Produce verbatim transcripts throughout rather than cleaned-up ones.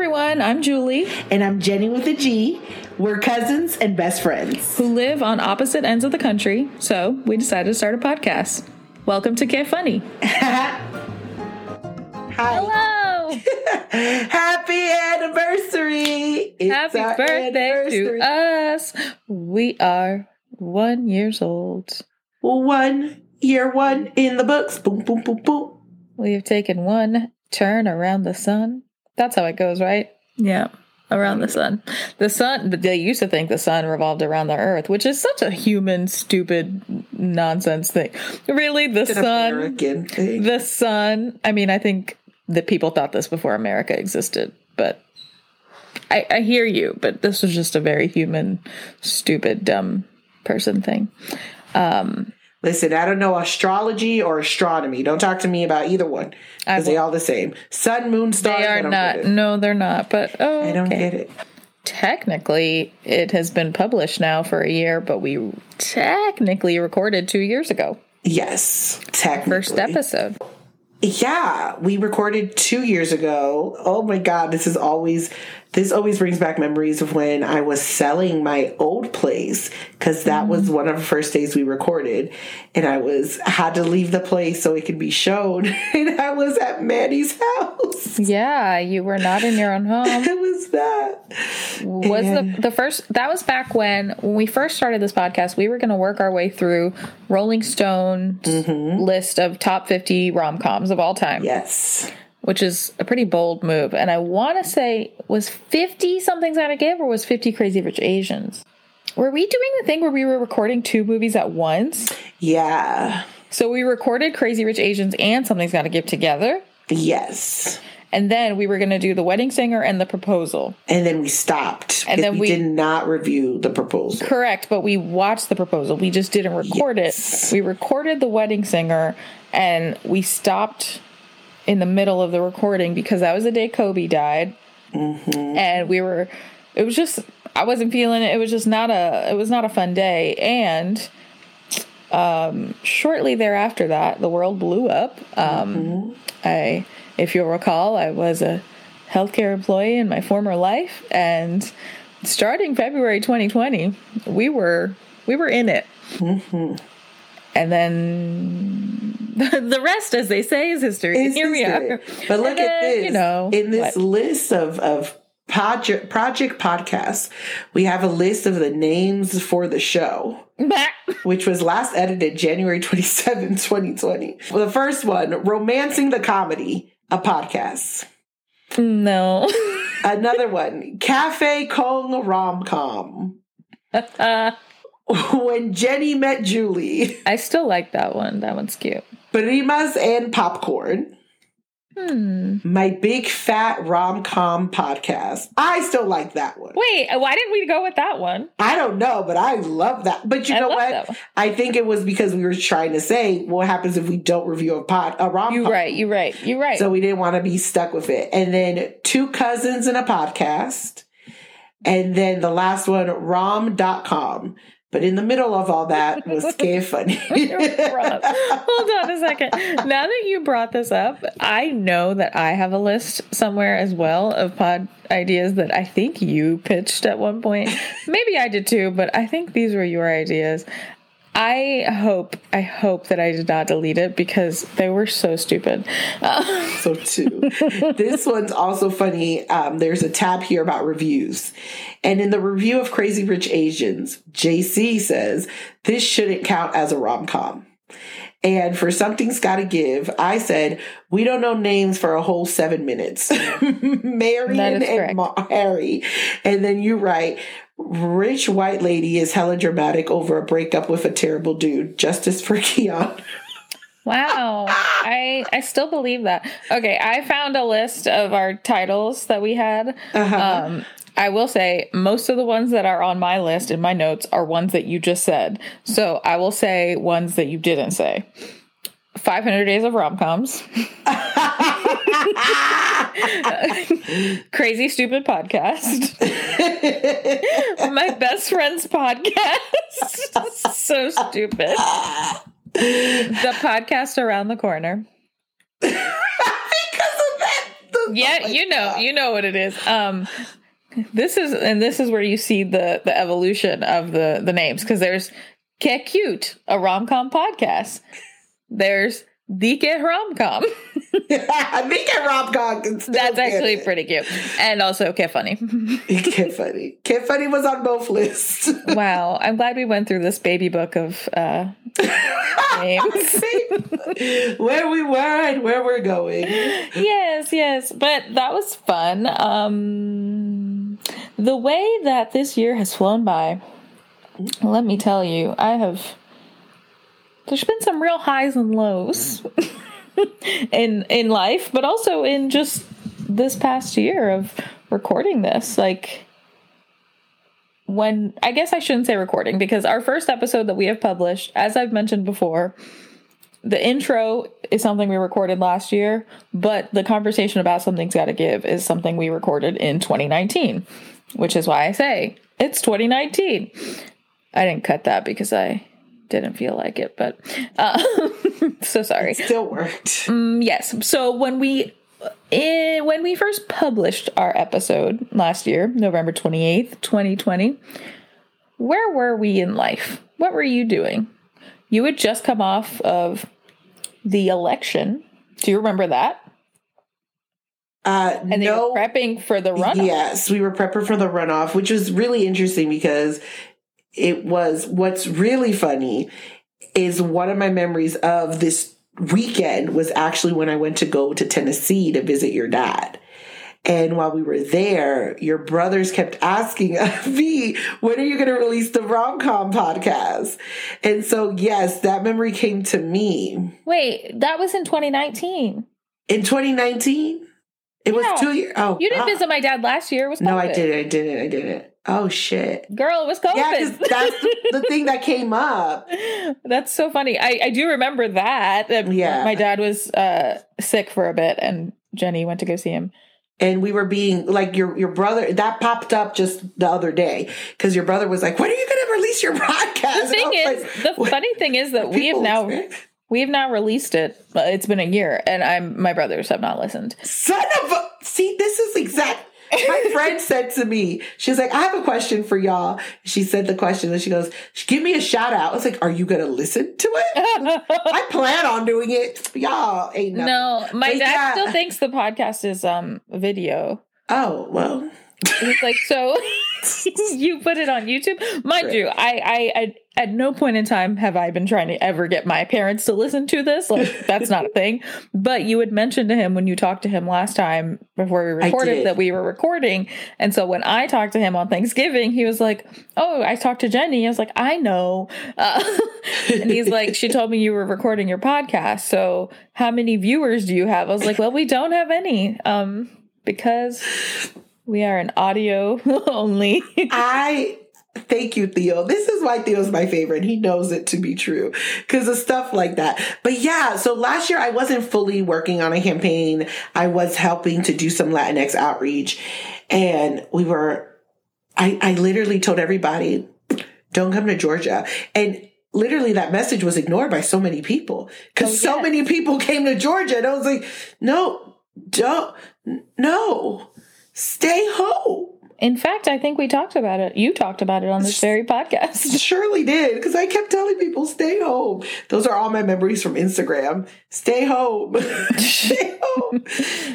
everyone. I'm Julie. And I'm Jenny with a G. We're cousins and best friends who live on opposite ends of the country, so we decided to start a podcast. Welcome to K-Funny. Hi. Hello. Happy anniversary. It's Happy our birthday anniversary. To us. We are one years old. One year one in the books. Boom, boom, boom, boom. We have taken one turn around the sun. That's how it goes, right? Yeah, around the sun. The sun, they used to think the sun revolved around the earth, which is such a human, stupid, nonsense thing. Really, the it's sun. An American thing. The sun. I mean, I think that people thought this before America existed, but I, I hear you, but this was just a very human, stupid, dumb person thing. Um, Listen, I don't know astrology or astronomy. Don't talk to me about either one because they're all the same. Sun, moon, stars. They are not. No, they're not. But oh, I don't okay. get it. Technically, it has been published now for a year, but we technically recorded two years ago. Yes, technically. First episode. Yeah, we recorded two years ago. Oh my God, this is always, this always brings back memories of when I was selling my old place because that mm-hmm. was one of the first days we recorded, and I was had to leave the place so it could be shown, and I was at Maddie's house. Yeah, you were not in your own home. It was that. Was and the the first that was back when when we first started this podcast. We were going to work our way through Rolling Stone's mm-hmm. list of top fifty rom coms of all time. Yes. Which is a pretty bold move. And I want to say, was fifty Something's Gotta Give or was fifty Crazy Rich Asians? Were we doing the thing where we were recording two movies at once? Yeah. So we recorded Crazy Rich Asians and Something's Gotta Give together? Yes. And then we were going to do The Wedding Singer and The Proposal. And then we stopped. And then we, we did not review The Proposal. Correct. But we watched The Proposal. We just didn't record yes. it. We recorded The Wedding Singer and we stopped in the middle of the recording because that was the day Kobe died. Mm-hmm. And we were, it was just, I wasn't feeling it. It was just not a, it was not a fun day. And um, shortly thereafter that, the world blew up. Um, mm-hmm. I... If you'll recall, I was a healthcare employee in my former life, and starting February twenty twenty, we were we were in it. Mm-hmm. And then the rest, as they say, is history. Is Here history. We are. But look then, at this. You know, in this what? list of, of project, project podcasts, we have a list of the names for the show. Which was last edited January twenty-seventh, twenty twenty. Well, the first one, Romancing the Comedy. A podcast. No. Another one. Cafe Kong Rom-Com. Uh, When Jenny Met Julie. I still like that one. That one's cute. Primas and Popcorn. Hmm. My Big Fat Rom-Com Podcast. I still like that one. Wait, why didn't we go with that one? I don't know, but I love that. But you I know what? I think it was because we were trying to say what happens if we don't review a pod, a rom-com. You're right, you're right, you're right. So we didn't want to be stuck with it. And then Two Cousins in a Podcast. And then the last one, rom dot com. But in the middle of all that was K-Funny. Hold on a second. Now that you brought this up, I know that I have a list somewhere as well of pod ideas that I think you pitched at one point. Maybe I did too, but I think these were your ideas. I hope, I hope that I did not delete it because they were so stupid. Uh, so too. This one's also funny. Um, there's a tab here about reviews. And in the review of Crazy Rich Asians, J C says, this shouldn't count as a rom-com. And for Something's Gotta Give, I said, we don't know names for a whole seven minutes. Marion and Ma- Harry. And then you write, rich white lady is hella dramatic over a breakup with a terrible dude. Justice for Keon. Wow. I I still believe that. Okay, I found a list of our titles that we had. Uh-huh. Um, I will say most of the ones that are on my list in my notes are ones that you just said. So I will say ones that you didn't say. five hundred Days of Rom-Coms. Crazy Stupid Podcast. My Best Friend's Podcast. So stupid. The Podcast Around the Corner. Because of that, the Yeah, like, you know, you know what it is. Um, this is, and this is where you see the the evolution of the the names, because there's Get Cute, a rom-com podcast. There's D K Rom-Com. D K Rom-Com. That's actually it. Pretty cute. And also K-Funny. K-Funny. K-Funny was on both lists. Wow. I'm glad we went through this baby book of uh, names. Where we were and where we're going. Yes, yes. But that was fun. Um, the way that this year has flown by, let me tell you, I have... There's been some real highs and lows in in life, but also in just this past year of recording this. Like, when, I guess I shouldn't say recording, because our first episode that we have published, as I've mentioned before, the intro is something we recorded last year, but the conversation about Something's Gotta Give is something we recorded in twenty nineteen, which is why I say it's twenty nineteen. I didn't cut that because I... didn't feel like it, but uh, so sorry. It still worked. Um, yes. So when we in, when we first published our episode last year, November twenty-eighth, twenty twenty, where were we in life? What were you doing? You had just come off of the election. Do you remember that? Uh, and they no, were prepping for the runoff. Yes, we were prepping for the runoff, which was really interesting because... It was, what's really funny is one of my memories of this weekend was actually when I went to go to Tennessee to visit your dad. And while we were there, your brothers kept asking me, when are you going to release the rom-com podcast? And so, yes, that memory came to me. Wait, that was in twenty nineteen. In twenty nineteen? It yeah. was two years. Oh, you didn't ah. visit my dad last year. It was COVID. No, I didn't. I didn't. I didn't. Oh, shit. Girl, it was COVID. Yeah, because that's the, the thing that came up. That's so funny. I, I do remember that. Yeah. My dad was uh, sick for a bit, and Jenny went to go see him. And we were being, like, your your brother, that popped up just the other day, because your brother was like, when are you going to release your podcast? The thing is, like, the what? funny thing is that we have now... We have now released it. It's been a year, and I'm my brothers have not listened. Son of a... See, this is exact... My friend said to me, she's like, I have a question for y'all. She said the question, and she goes, give me a shout out. I was like, are you going to listen to it? I plan on doing it. Y'all ain't nothing. No, my but dad yeah. still thinks the podcast is um video. Oh, well... It's like, so you put it on YouTube? Mind sure. you, I, I, I at no point in time have I been trying to ever get my parents to listen to this. Like, that's not a thing. But you had mentioned to him when you talked to him last time before we recorded that we were recording. And so when I talked to him on Thanksgiving, he was like, oh, I talked to Jenny. I was like, I know. Uh, and he's like, she told me you were recording your podcast. So how many viewers do you have? I was like, well, we don't have any um, because... We are an audio only. I thank you, Theo. This is why Theo's my favorite. He knows it to be true because of stuff like that. But yeah, so last year I wasn't fully working on a campaign. I was helping to do some Latinx outreach. And we were, I, I literally told everybody, don't come to Georgia. And literally that message was ignored by so many people because oh, yes. so many people came to Georgia. And I was like, no, don't, no. Stay home. In fact, I think we talked about it. You talked about it on this very podcast. Surely did, because I kept telling people, stay home. Those are all my memories from Instagram. Stay home. Stay home.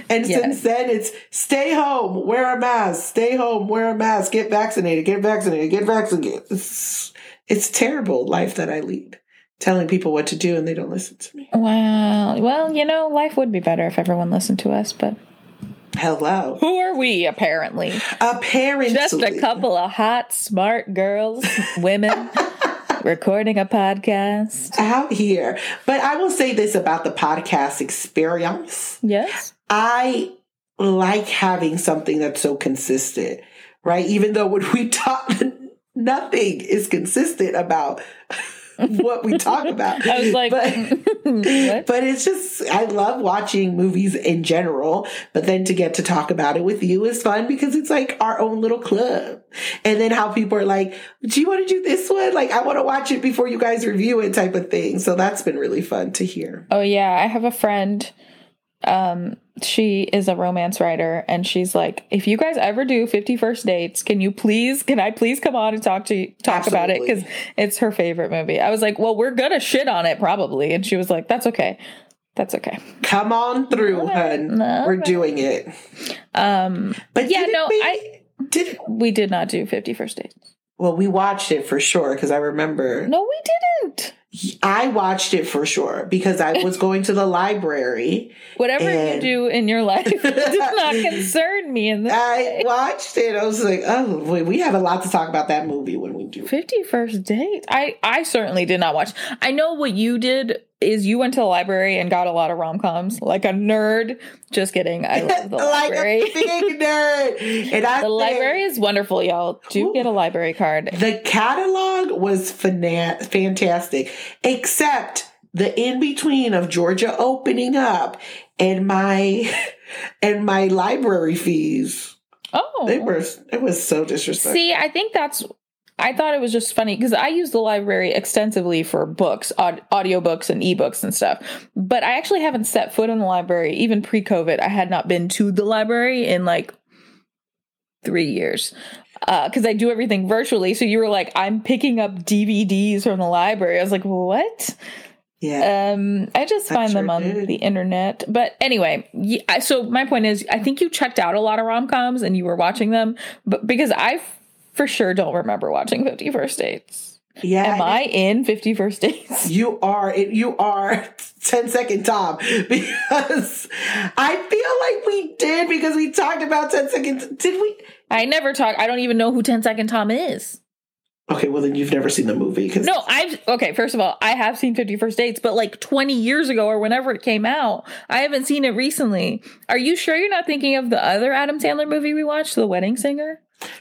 And yes. since then, it's stay home, wear a mask, stay home, wear a mask, get vaccinated, get vaccinated, get vaccinated. It's, it's terrible life that I lead, telling people what to do and they don't listen to me. Wow. Well, you know, life would be better if everyone listened to us, but... Hello. Who are we, apparently? Apparently. Just a couple of hot, smart girls, women, recording a podcast. Out here. But I will say this about the podcast experience. Yes. I like having something that's so consistent, right? Even though when we talk, nothing is consistent about... what we talk about. I was like, but, but it's just, I love watching movies in general, but then to get to talk about it with you is fun because it's like our own little club. And then how people are like, do you want to do this one? Like, I want to watch it before you guys review it type of thing. So that's been really fun to hear. Oh yeah. I have a friend um, she is a romance writer, and she's like, if you guys ever do fifty first dates, can you please, can I please come on and talk to you, talk Absolutely. about it? Because it's her favorite movie. I was like, well, we're going to shit on it probably. And she was like, that's okay. That's okay. Come on through, all right, hun. All we're right. doing it. Um, but yeah, no, we, I did. We did not do fifty first dates. Well, we watched it for sure because I remember. No, we didn't. I watched it for sure because I was going to the library. Whatever you do in your life does not concern me in this I way. Watched it. I was like, oh, boy, we have a lot to talk about that movie when we do. fifty first Date. I, I certainly did not watch. I know what you did is you went to the library and got a lot of rom-coms. Like a nerd. Just kidding. I love the like library. Like a big nerd. And I the library is wonderful, y'all. Do ooh, get a library card. The catalog was fana- fantastic. Except the in-between of Georgia opening up and my and my library fees. Oh. They were, it was so disrespectful. See, I think that's... I thought it was just funny because I use the library extensively for books, aud- audiobooks and ebooks and stuff. But I actually haven't set foot in the library. Even pre-COVID, I had not been to the library in like three years because uh, I do everything virtually. So you were like, I'm picking up D V Ds from the library. I was like, what? Yeah, um, I just find sure them on did. the internet. But anyway, yeah, so my point is, I think you checked out a lot of rom-coms and you were watching them, but because I've for sure don't remember watching fifty first Dates. Yeah. Am I in fifty first Dates? You are. You are ten second Tom. Because I feel like we did because we talked about ten second. Did we? I never talk. I don't even know who ten second Tom is. Okay, well then you've never seen the movie. Cause no, I've, okay, first of all, I have seen fifty first Dates, but like twenty years ago or whenever it came out. I haven't seen it recently. Are you sure you're not thinking of the other Adam Sandler movie we watched, The Wedding Singer?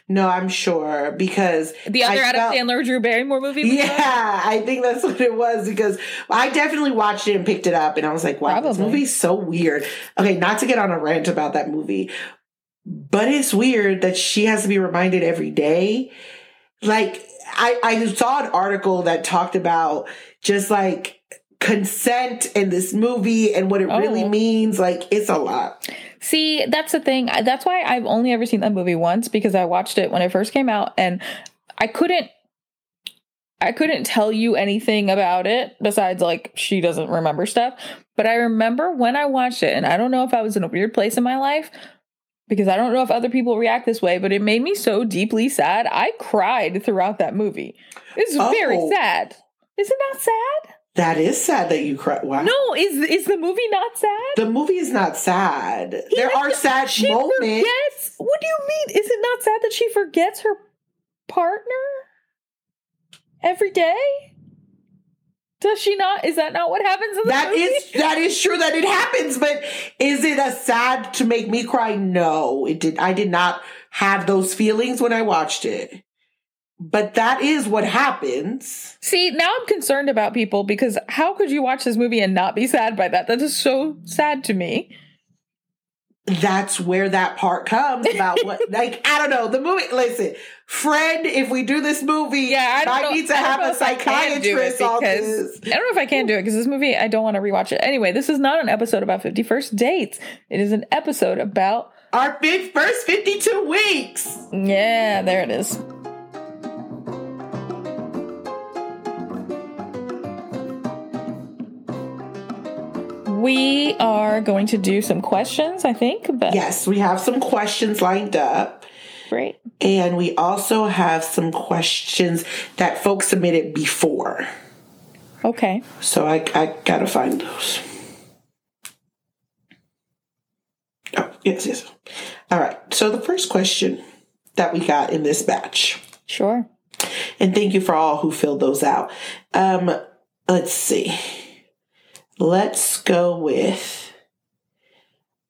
No, I'm sure, because... The other I Adam felt, Sandler, Drew Barrymore movie? Yeah, watched? I think that's what it was, because I definitely watched it and picked it up, and I was like, wow, probably. This movie's so weird. Okay, not to get on a rant about that movie, but it's weird that she has to be reminded every day. Like, I, I saw an article that talked about just, like, consent in this movie and what it oh. really means. Like, it's a lot. See, that's the thing. That's why I've only ever seen that movie once, because I watched it when it first came out, and I couldn't I couldn't tell you anything about it besides, like, she doesn't remember stuff. But I remember when I watched it, and I don't know if I was in a weird place in my life, because I don't know if other people react this way, but it made me so deeply sad. I cried throughout that movie. It's oh. very sad. Is it not sad? That is sad that you cried. Wow. No, is is the movie not sad? The movie is not sad. He there are sad she moments. Forgets. What do you mean? Is it not sad that she forgets her partner every day? Does she not? Is that not what happens in the that movie? Is, that is true that it happens, but is it a sad to make me cry? No, it did. I did not have those feelings when I watched it. But that is what happens. See, now I'm concerned about people because how could you watch this movie and not be sad by that? That is so sad to me. That's where that part comes about what, like, I don't know. The movie, listen, Fred, if we do this movie, yeah, I, don't I know, need to I have a psychiatrist on this. I don't know if I can do it because this movie, I don't want to rewatch it. Anyway, this is not an episode about fifty first Dates. It is an episode about our first fifty-two weeks. Yeah, there it is. We are going to do some questions, I think. But yes, we have some questions lined up. Great. And we also have some questions that folks submitted before. Okay. So I, I got to find those. Oh, yes, yes. All right. So the first question that we got in this batch. Sure. And thank you for all who filled those out. Um, let's see. Let's go with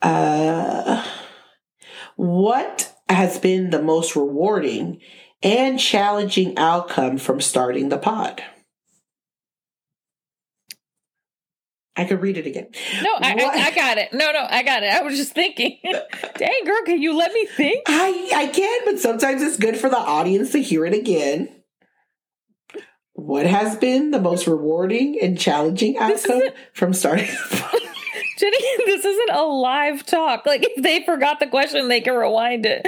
uh, what has been the most rewarding and challenging outcome from starting the pod? I could read it again. No, I, I, I got it. No, no, I got it. I was just thinking, dang, girl, can you let me think? I, I can, but sometimes it's good for the audience to hear it again. What has been the most rewarding and challenging outcome from starting? Jenny, this isn't a live talk. Like, if they forgot the question, they can rewind it.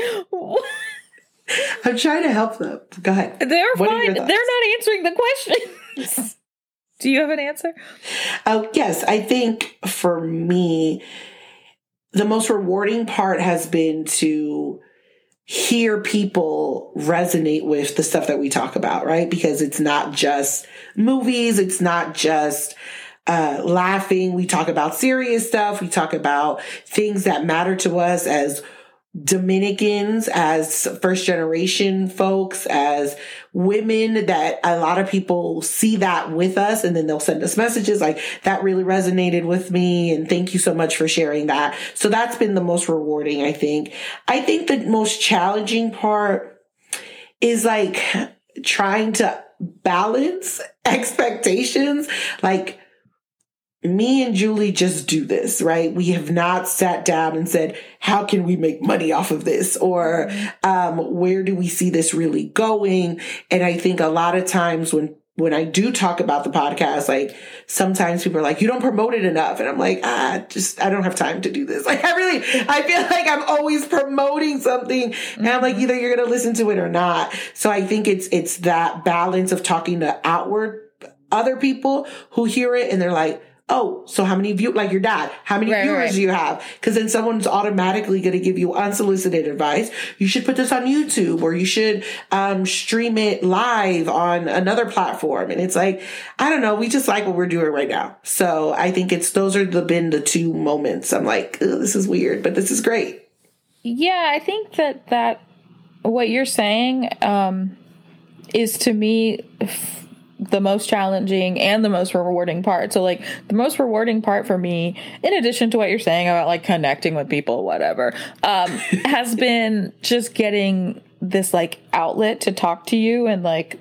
I'm trying to help them. Go ahead. They're what fine. They're not answering the questions. Do you have an answer? Uh, yes. I think for me, the most rewarding part has been to hear people resonate with the stuff that we talk about, right? Because it's not just movies. It's not just uh, laughing. We talk about serious stuff. We talk about things that matter to us as Dominicans, as first generation folks, as women, that a lot of people see that with us, and then they'll send us messages like, that really resonated with me, and thank you so much for sharing that. So that's been the most rewarding, I think. I think the most challenging part is like trying to balance expectations. Like, me and Julie just do this, right? We have not sat down and said, how can we make money off of this? Or um, where do we see this really going? And I think a lot of times when, when I do talk about the podcast, like sometimes people are like, you don't promote it enough. And I'm like, ah, just, I don't have time to do this. Like, I really, I feel like I'm always promoting something. And I'm like, either you're going to listen to it or not. So I think it's, it's that balance of talking to outward other people who hear it and they're like, oh, so how many view, like your dad, how many right, viewers right. do you have? Because then someone's automatically going to give you unsolicited advice. You should put this on YouTube, or you should um, stream it live on another platform. And it's like, I don't know. We just like what we're doing right now. So I think it's, those are the, been the two moments. I'm like, this is weird, but this is great. Yeah. I think that, that what you're saying um, is to me, f- the most challenging and the most rewarding part. So like the most rewarding part for me, in addition to what you're saying about like connecting with people, whatever, um, has been just getting this like outlet to talk to you and like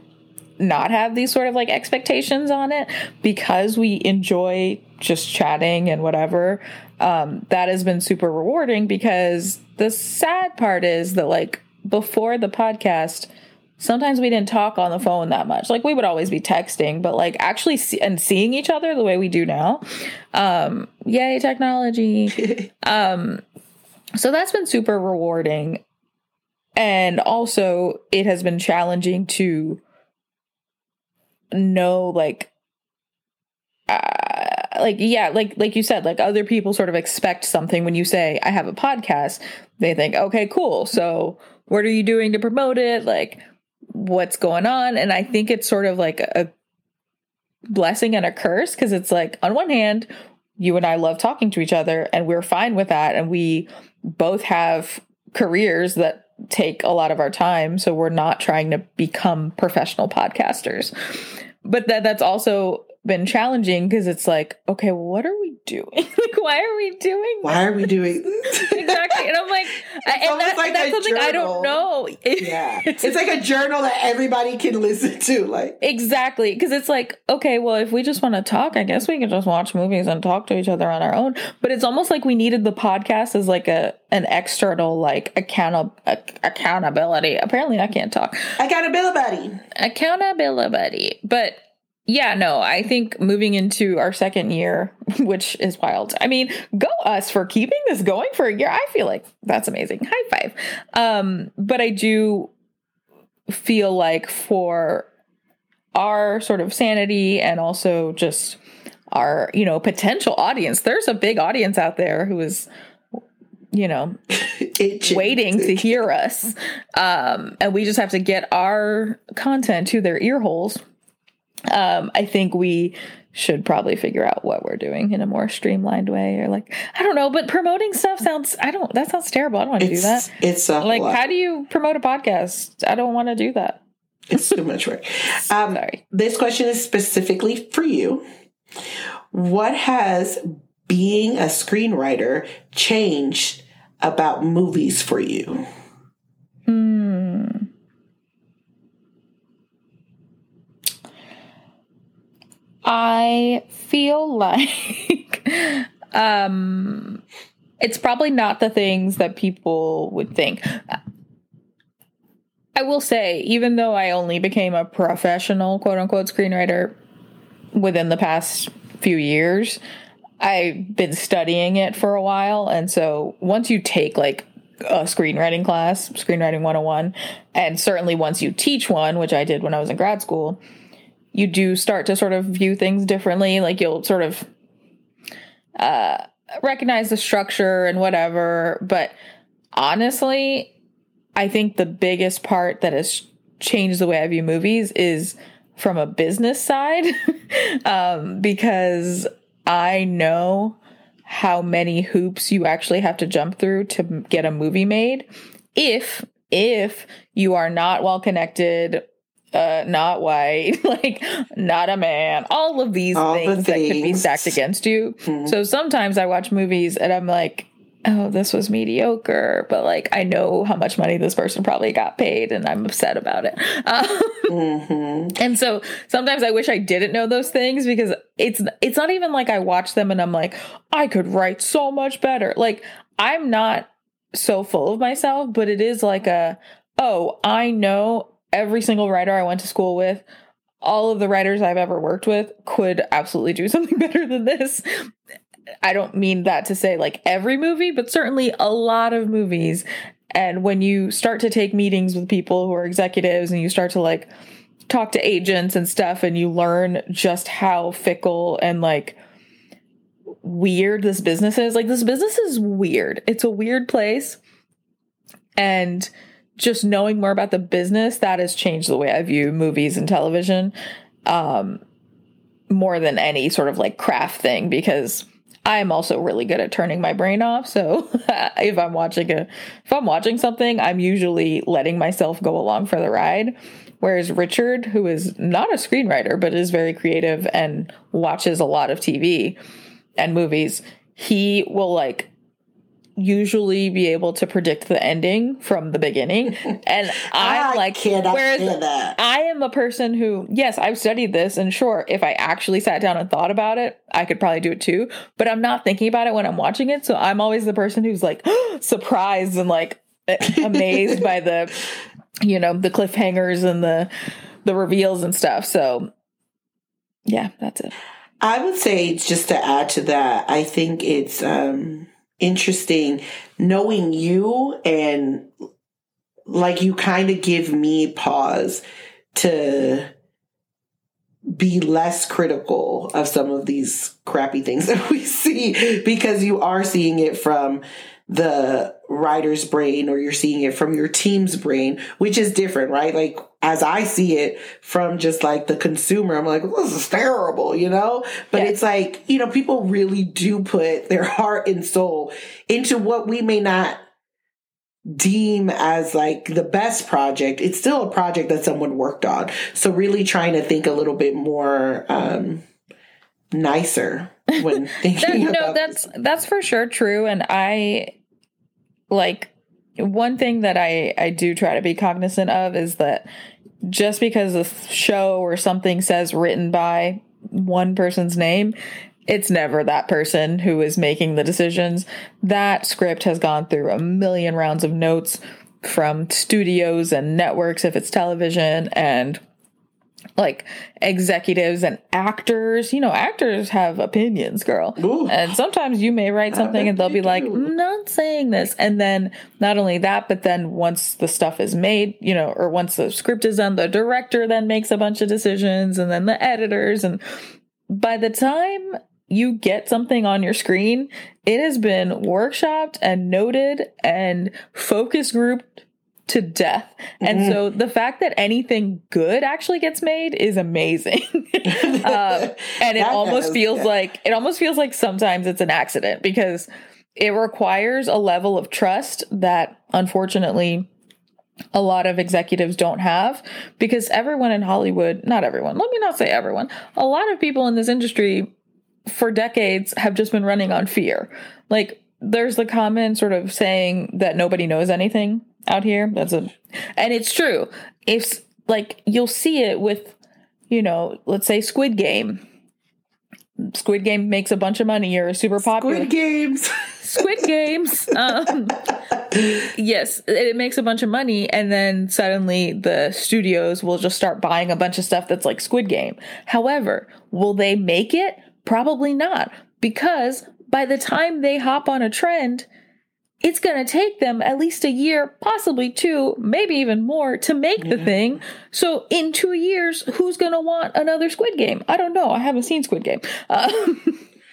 not have these sort of like expectations on it, because we enjoy just chatting and whatever. Um, that has been super rewarding, because the sad part is that like before the podcast, sometimes we didn't talk on the phone that much. Like we would always be texting, but like actually see- and seeing each other the way we do now. Um, yay, technology. um, so that's been super rewarding. And also it has been challenging to know, like, uh, like, yeah, like, like you said, like other people sort of expect something when you say, I have a podcast, they think, okay, cool. So what are you doing to promote it? Like, what's going on? And I think it's sort of like a blessing and a curse, because it's like, on one hand, you and I love talking to each other and we're fine with that. And we both have careers that take a lot of our time. So we're not trying to become professional podcasters. But that that's also been challenging, because it's like, okay, what are we doing? Like, why are we doing this? Why are we doing this? Exactly. And I'm like, it's and that, like that's something journal. I don't know. Yeah. It's like a journal that everybody can listen to. Like, exactly. Because it's like, okay, well, if we just want to talk, I guess we can just watch movies and talk to each other on our own. But it's almost like we needed the podcast as like a an external, like, account- accountability. Apparently I can't talk. Accountability. Accountability. But yeah, no, I think moving into our second year, which is wild. I mean, go us for keeping this going for a year. I feel like that's amazing. High five. Um, but I do feel like for our sort of sanity and also just our, you know, potential audience, there's a big audience out there who is, you know, waiting to hear us. Um, and we just have to get our content to their ear holes. Um, I think we should probably figure out what we're doing in a more streamlined way, or like, I don't know, but promoting stuff sounds, I don't, that sounds terrible. I don't want to do that. It's a like, lot. How do you promote a podcast? I don't want to do that. It's too much work. Um, Sorry. This question is specifically for you. What has being a screenwriter changed about movies for you? I feel like um, it's probably not the things that people would think. I will say, even though I only became a professional, quote unquote, screenwriter within the past few years, I've been studying it for a while. And so once you take like a screenwriting class, screenwriting one oh one, and certainly once you teach one, which I did when I was in grad school, you do start to sort of view things differently. Like you'll sort of uh, recognize the structure and whatever. But honestly, I think the biggest part that has changed the way I view movies is from a business side, um, because I know how many hoops you actually have to jump through to get a movie made. If, if you are not well connected, uh, not white, like not a man, all of these all things, the things that could be stacked against you. Mm-hmm. So sometimes I watch movies and I'm like, oh, this was mediocre, but like, I know how much money this person probably got paid and I'm upset about it. Um, mm-hmm. And so sometimes I wish I didn't know those things, because it's, it's not even like I watch them and I'm like, I could write so much better. Like, I'm not so full of myself, but it is like a, oh, I know every single writer I went to school with, all of the writers I've ever worked with could absolutely do something better than this. I don't mean that to say like every movie, but certainly a lot of movies. And when you start to take meetings with people who are executives and you start to like talk to agents and stuff, and you learn just how fickle and like weird this business is, like this business is weird. It's a weird place. And just knowing more about the business, that has changed the way I view movies and television, um, more than any sort of like craft thing, because I'm also really good at turning my brain off. So if I'm watching a, if I'm watching something, I'm usually letting myself go along for the ride. Whereas Richard, who is not a screenwriter, but is very creative and watches a lot of T V and movies, he will like usually be able to predict the ending from the beginning. And I, I like, whereas that. I am a person who, yes, I've studied this, and sure, if I actually sat down and thought about it, I could probably do it too, but I'm not thinking about it when I'm watching it. So I'm always the person who's like surprised and like amazed by the, you know, the cliffhangers and the, the reveals and stuff. So yeah, that's it. I would say, just to add to that, I think it's, um, interesting knowing you, and like you kind of give me pause to be less critical of some of these crappy things that we see, because you are seeing it from the writer's brain, or you're seeing it from your team's brain, which is different, right? Like, as I see it from just like the consumer, I'm like, well, this is terrible, you know? But yeah. It's like, you know, people really do put their heart and soul into what we may not deem as like the best project. It's still a project that someone worked on. So really trying to think a little bit more um, nicer when thinking no, about no, that's that's for sure true. And I like one thing that I, I do try to be cognizant of is that just because a show or something says written by one person's name, it's never that person who is making the decisions. That script has gone through a million rounds of notes from studios and networks, if it's television, and like executives and actors. You know, actors have opinions, girl. Ooh. And sometimes you may write something and they'll be like, not saying this. And then not only that, but then once the stuff is made, you know, or once the script is done, the director then makes a bunch of decisions, and then the editors. And by the time you get something on your screen, it has been workshopped and noted and focus grouped to death. And mm-hmm. so the fact that anything good actually gets made is amazing. um, and it almost does, feels yeah. like, it almost feels like sometimes it's an accident, because it requires a level of trust that unfortunately a lot of executives don't have, because everyone in Hollywood, not everyone, let me not say everyone, a lot of people in this industry for decades have just been running on fear. Like there's the common sort of saying that nobody knows anything out here. That's a, and it's true. If like, you'll see it with, you know, let's say Squid Game. Squid Game makes a bunch of money or is super popular. Squid Games. Squid Games. Um, yes, it makes a bunch of money. And then suddenly the studios will just start buying a bunch of stuff that's like Squid Game. However, will they make it? Probably not. because by the time they hop on a trend, it's going to take them at least a year, possibly two, maybe even more to make yeah. the thing. So in two years, who's going to want another Squid Game? I don't know. I haven't seen Squid Game. Um,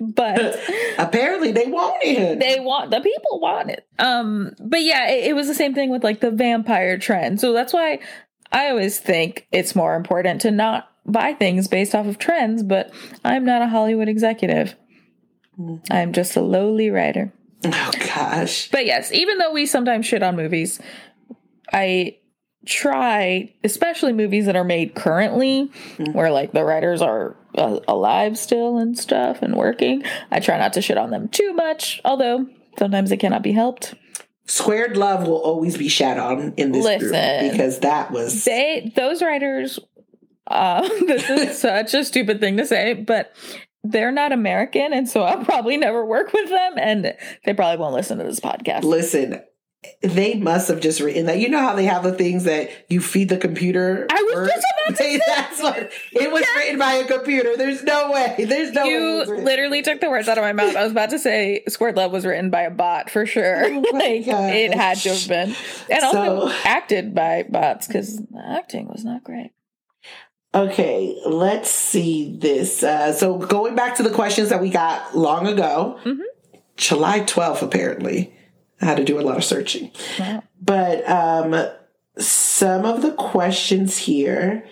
but apparently they want it. They want, the people want it. Um, but yeah, it, it was the same thing with like the vampire trend. So that's why I always think it's more important to not buy things based off of trends, but I'm not a Hollywood executive. Mm-hmm. I'm just a lowly writer. Oh, gosh. But yes, even though we sometimes shit on movies, I try, especially movies that are made currently, mm-hmm. where like the writers are uh, alive still and stuff and working. I try not to shit on them too much, although sometimes it cannot be helped. Squared Love will always be shat on in this Listen, group because that was... They, those writers, uh, this is such a stupid thing to say, but... They're not American, and so I'll probably never work with them, and they probably won't listen to this podcast. Listen, they must have just written that. You know how they have the things that you feed the computer? I was first? just about to they, say that's what It was yes. written by a computer. There's no way. There's no you way. You literally took the words out of my mouth. I was about to say Squared Love was written by a bot, for sure. Oh like, gosh. It had to have been. And so, also acted by bots, because the acting was not great. Okay, let's see this. Uh, so going back to the questions that we got long ago, mm-hmm. July twelfth, apparently. I had to do a lot of searching. Wow. But um, some of the questions here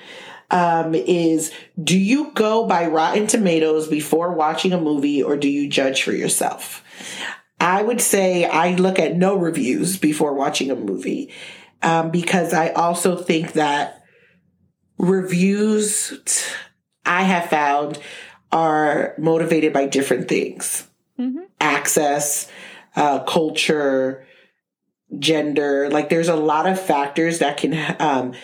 um, is, do you go by Rotten Tomatoes before watching a movie, or do you judge for yourself? I would say I look at no reviews before watching a movie um, because I also think that reviews, I have found, are motivated by different things. Mm-hmm. Access, uh, culture, gender. Like, there's a lot of factors that can... Um,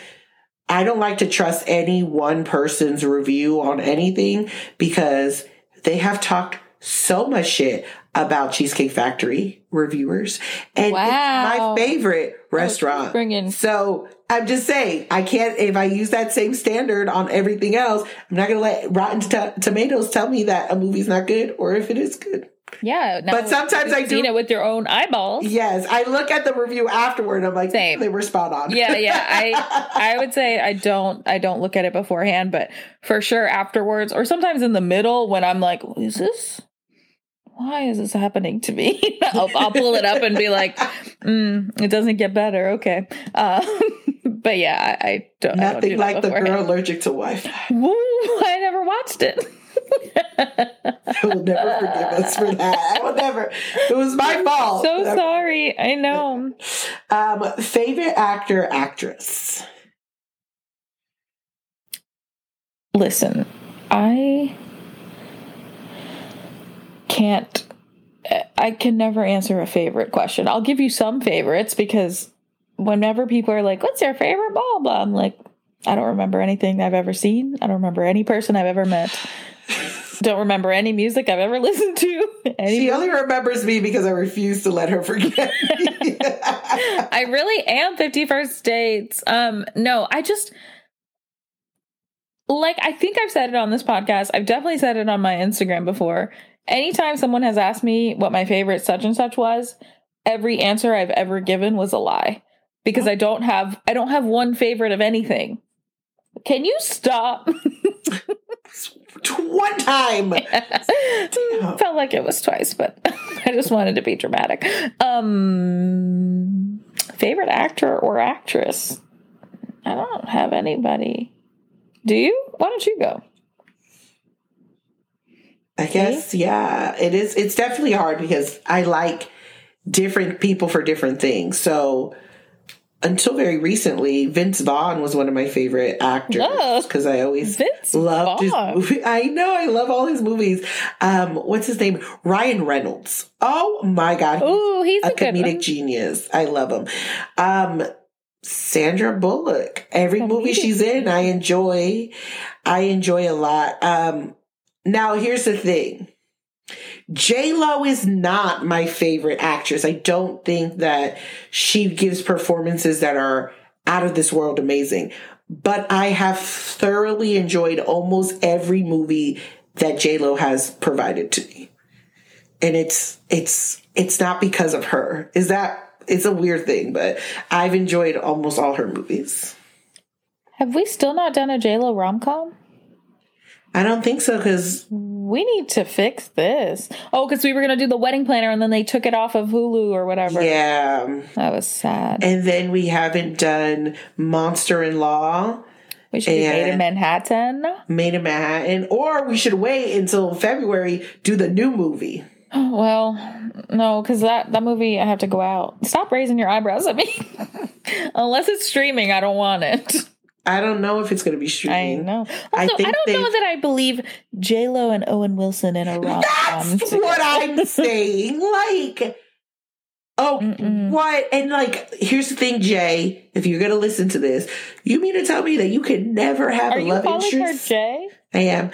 I don't like to trust any one person's review on anything because they have talked so much shit about Cheesecake Factory reviewers. And wow. It's my favorite restaurant. Bringing. So... I'm just saying, I can't, if I use that same standard on everything else, I'm not going to let Rotten t- Tomatoes tell me that a movie's not good or if it is good. Yeah. But sometimes I do. You've seen it with your own eyeballs. Yes. I look at the review afterward. I'm like, same. They were spot on. Yeah. Yeah. I I would say I don't, I don't look at it beforehand, but for sure afterwards or sometimes in the middle when I'm like, is this? Why is this happening to me? I'll, I'll pull it up and be like, mm, it doesn't get better. Okay. Uh, but yeah, I, I don't know. Nothing I don't do like the girl allergic to Wi-Fi. Woo, I never watched it. I will never forgive us for that. I will never. It was my fault. So sorry. I know. Um, favorite actor, actress? Listen, I... can't I can never answer a favorite question. I'll give you some favorites because whenever people are like, what's your favorite blah blah, I'm like, I don't remember anything I've ever seen. I don't remember any person I've ever met. Don't remember any music I've ever listened to. Any she music. Only remembers me because I refuse to let her forget me. I really am fifty-first dates. Um no, I just like I think I've said it on this podcast. I've definitely said it on my Instagram before. Anytime someone has asked me what my favorite such and such was, every answer I've ever given was a lie because I don't have I don't have one favorite of anything. Can you stop? One time. Yeah. Felt like it was twice, but I just wanted to be dramatic. Um, favorite actor or actress? I don't have anybody. Do you? Why don't you go? I guess, yeah, it is. It's definitely hard because I like different people for different things. So until very recently, Vince Vaughn was one of my favorite actors because I always Vince loved Vaughn. His movie. I know. I love all his movies. Um, what's his name? Ryan Reynolds. Oh, my God. Oh, he's a, a comedic genius. I love him. Um, Sandra Bullock. Every comedic. movie she's in, I enjoy. I enjoy a lot. Um. Now, here's the thing. J-Lo is not my favorite actress. I don't think that she gives performances that are out of this world amazing. But I have thoroughly enjoyed almost every movie that J-Lo has provided to me. and it's it's it's not because of her. Is that it's a weird thing, but I've enjoyed almost all her movies. Have we still not done a J-Lo rom-com? I don't think so, because... We need to fix this. Oh, because we were going to do The Wedding Planner, and then they took it off of Hulu or whatever. Yeah. That was sad. And then we haven't done Monster-in-Law. We should do Made in Manhattan. Made in Manhattan. Or we should wait until February, do the new movie. Well, no, because that, that movie, I have to go out. Stop raising your eyebrows at me. Unless it's streaming, I don't want it. I don't know if it's going to be streaming. I know. Also, I, think I don't know that I believe J-Lo and Owen Wilson in a rom-com. That's what I'm saying. Like, oh, Mm-mm. what? And like, here's the thing, Jay. If you're going to listen to this, you mean to tell me that you could never have Are a love interest? Are you calling her Jay? I am.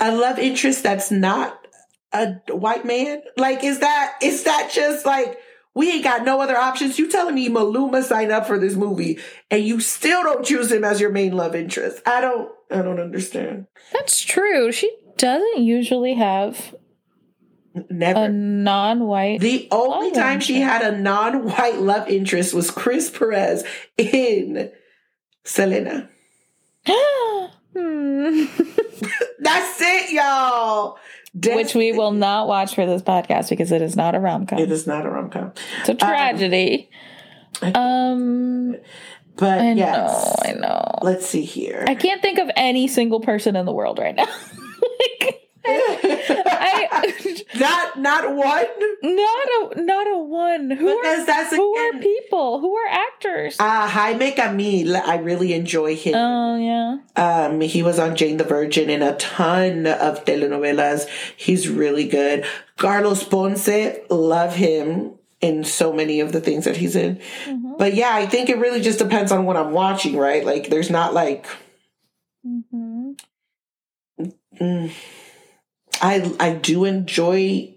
A love interest that's not a white man? Like, is that is that just like... We ain't got no other options. You telling me Maluma signed up for this movie and you still don't choose him as your main love interest. I don't I don't understand. That's true. She doesn't usually have Never. a non-white The only time interest. She had a non-white love interest was Chris Perez in Selena. hmm. That's it, y'all. Des- Which we will not watch for this podcast because it is not a rom-com. It is not a rom-com. It's a tragedy. Um, um But I yes. know, I know. Let's see here. I can't think of any single person in the world right now. like, I, I, not not one? Not a not a one. Who because are, that's who again, are people? Who are actors? Uh, Jaime Camil. I really enjoy him. Oh, yeah. Um, he was on Jane the Virgin and a ton of telenovelas. He's really good. Carlos Ponce, love him in so many of the things that he's in. Mm-hmm. But yeah, I think it really just depends on what I'm watching, right? Like, there's not like... Mm-hmm. Mm, I I do enjoy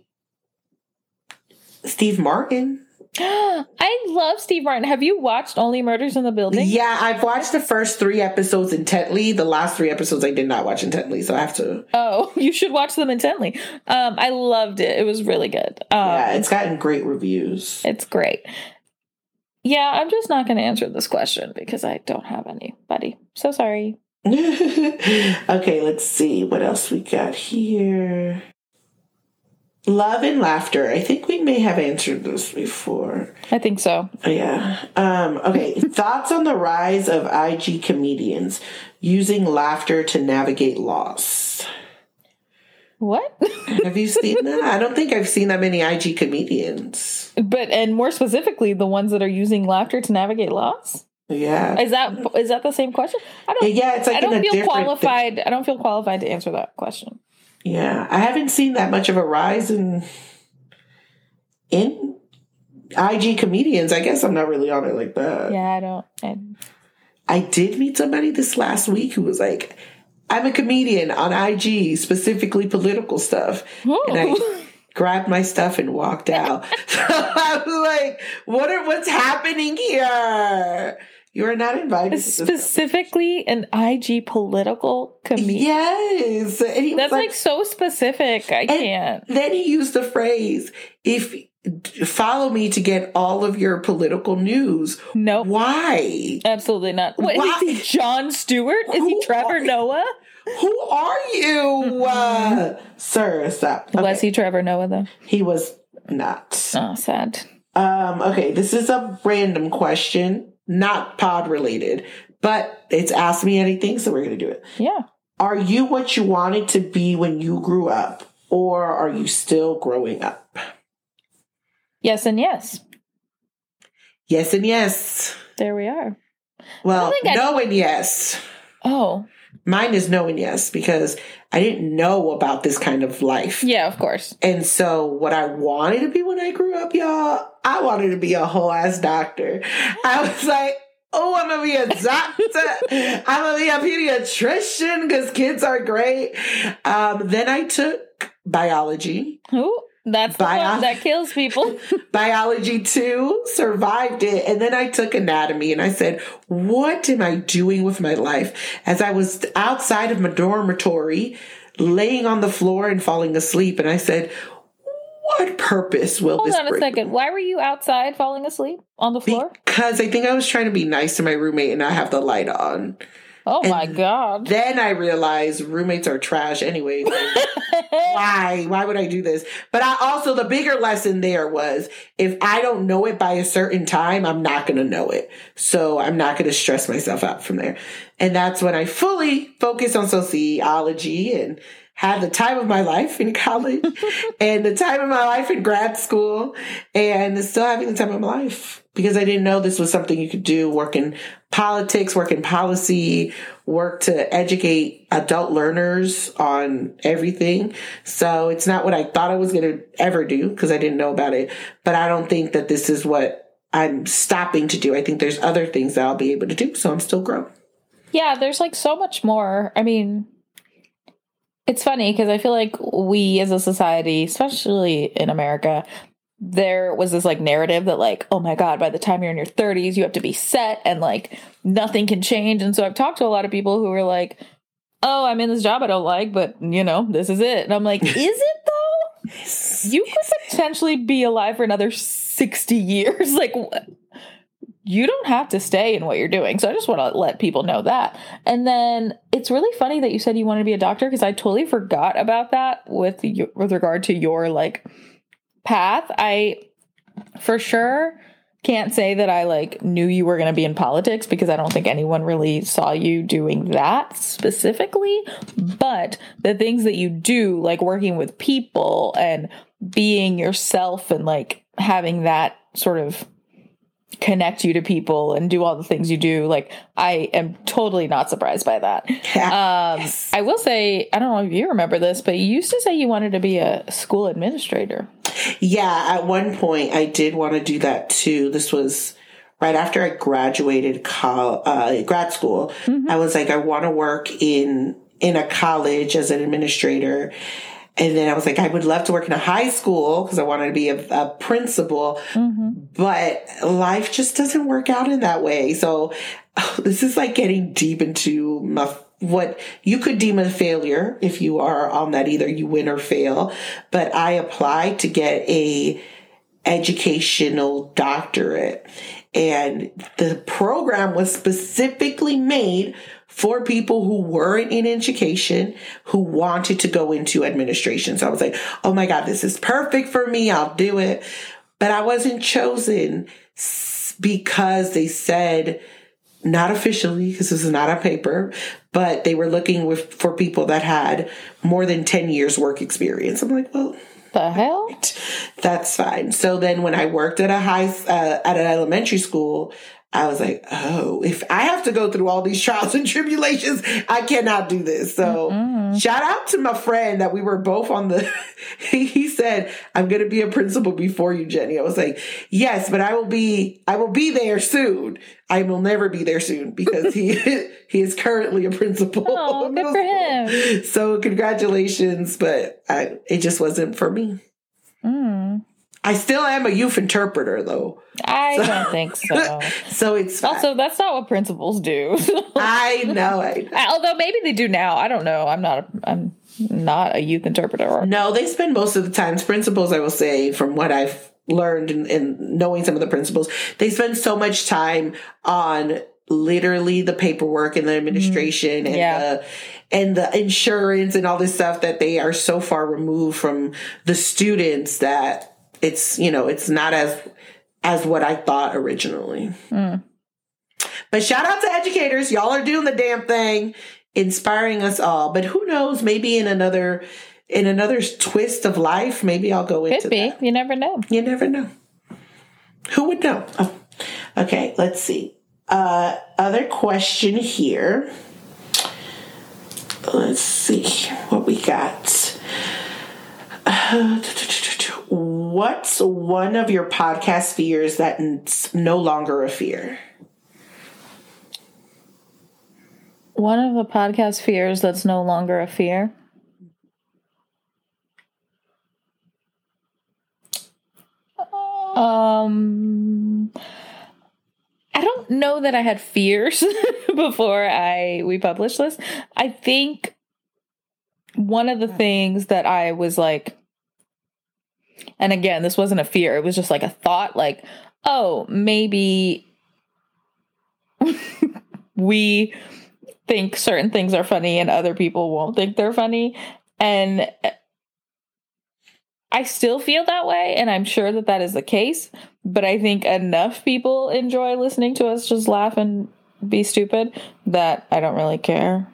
Steve Martin. I love Steve Martin. Have you watched Only Murders in the Building? Yeah, I've watched the first three episodes intently. The last three episodes I did not watch intently, so I have to... Oh, you should watch them intently. Um, I loved it. It was really good. Um, yeah, it's gotten great reviews. It's great. Yeah, I'm just not going to answer this question because I don't have anybody. So sorry. Okay, let's see what else we got here. Love and Laughter. I think we may have answered this before. I think so. Yeah. Um, okay. Thoughts on the rise of I G comedians using laughter to navigate loss. What? Have you seen that? I don't think I've seen that many I G comedians. But and more specifically, the ones that are using laughter to navigate loss? Yeah. Is that is that the same question? I don't Yeah, it's like I don't feel qualified. Thing. I don't feel qualified to answer that question. Yeah. I haven't seen that much of a rise in in I G comedians. I guess I'm not really on it like that. Yeah, I don't I'm... I did meet somebody this last week who was like, I'm a comedian on I G, specifically political stuff. Oh. And I grabbed my stuff and walked out. So I was like, what are what's happening here? You are not invited. Specifically to an I G political comedian. Yes. And he That's like, like so specific. I can't. Then he used the phrase, if follow me to get all of your political news. No. Nope. Why? Absolutely not. What, Why? Is he Jon Stewart? Is Who he Trevor Noah? Who are you? Uh, sir, stop. Okay. Was he Trevor Noah, though? He was not. Oh, sad. Um, okay, this is a random question. Not pod related, but it's Ask Me Anything, so we're going to do it. Yeah. Are you what you wanted to be when you grew up, or are you still growing up? Yes and yes. Yes and yes. There we are. Well, no I... and yes. Oh. Mine is no and yes, because I didn't know about this kind of life. Yeah, of course. And so what I wanted to be when I grew up, y'all, I wanted to be a whole ass doctor. I was like, oh, I'm going to be a doctor. I'm going to be a pediatrician because kids are great. Um, then I took biology. Ooh, that's Bio- the one that kills people. Biology two, survived it. And then I took anatomy and I said, what am I doing with my life? As I was outside of my dormitory, laying on the floor and falling asleep. And I said, what purpose will Hold this Hold on a break? second. Why were you outside falling asleep on the floor? Because I think I was trying to be nice to my roommate and I have the light on. Oh, and my God. Then I realized roommates are trash anyway. Like, why? Why would I do this? But I also, the bigger lesson there was, if I don't know it by a certain time, I'm not going to know it. So I'm not going to stress myself out from there. And that's when I fully focused on sociology and had the time of my life in college and the time of my life in grad school and still having the time of my life. Because I didn't know this was something you could do, work in politics, work in policy, work to educate adult learners on everything. So it's not what I thought I was going to ever do because I didn't know about it. But I don't think that this is what I'm stopping to do. I think there's other things that I'll be able to do. So I'm still growing. Yeah, there's like so much more. I mean, it's funny because I feel like we as a society, especially in America, there was this like narrative that like, oh my God, by the time you're in your thirties, you have to be set and like nothing can change. And so I've talked to a lot of people who were like, oh, I'm in this job I don't like, but you know, this is it. And I'm like, is it though? You could potentially be alive for another sixty years. Like, what? You don't have to stay in what you're doing. So I just want to let people know that. And then it's really funny that you said you wanted to be a doctor because I totally forgot about that with your, with regard to your like path. I for sure can't say that I like knew you were going to be in politics because I don't think anyone really saw you doing that specifically, but the things that you do, like working with people and being yourself and like having that sort of connect you to people and do all the things you do, like I am totally not surprised by that. um yes. I will say, I don't know if you remember this, but you used to say you wanted to be a school administrator. Yeah, at one point I did want to do that too. This was right after I graduated col- uh, grad school. Mm-hmm. I was like, I want to work in in a college as an administrator. And then I was like, I would love to work in a high school because I wanted to be a, a principal, mm-hmm. but life just doesn't work out in that way. So oh, this is like getting deep into my, what you could deem a failure if you are on that, either you win or fail. But I applied to get a educational doctorate. And the program was specifically made for people who weren't in education, who wanted to go into administration. So I was like, oh my God, this is perfect for me. I'll do it. But I wasn't chosen because they said, not officially, because this is not on paper, but they were looking with, for people that had more than ten years work experience. I'm like, well, the hell? That's fine. So then when I worked at a high, uh, at an elementary school, I was like, oh, if I have to go through all these trials and tribulations, I cannot do this. So mm-hmm. Shout out to my friend that we were both on the, he said, I'm going to be a principal before you, Jenny. I was like, yes, but I will be, I will be there soon. I will never be there soon because he, he is currently a principal. Oh, good for him. So congratulations, but I, it just wasn't for me. Mm. I still am a youth interpreter, though. I so. don't think so. So it's fine. Also, that's not what principals do. I know. I know. Although maybe they do now. I don't know. I'm not. A, I'm not a youth interpreter. No, they spend most of the time. Principals, I will say, from what I've learned and, and knowing some of the principals, they spend so much time on literally the paperwork and the administration and yeah. the and the insurance and all this stuff that they are so far removed from the students that. It's, you know, it's not as as what I thought originally. Mm. But shout out to educators. Y'all are doing the damn thing, inspiring us all. But who knows, maybe in another in another twist of life, maybe I'll go into Could be. That. You never know. You never know. Who would know? Oh. Okay, let's see. Uh, other question here. Let's see what we got. Uh, What's one of your podcast fears that's no longer a fear? One of the podcast fears that's no longer a fear? Um, I don't know that I had fears before I we published this. I think one of the things that I was like, And again, this wasn't a fear. It was just like a thought, like, oh, maybe we think certain things are funny and other people won't think they're funny. And I still feel that way. And I'm sure that that is the case. But I think enough people enjoy listening to us just laugh and be stupid that I don't really care.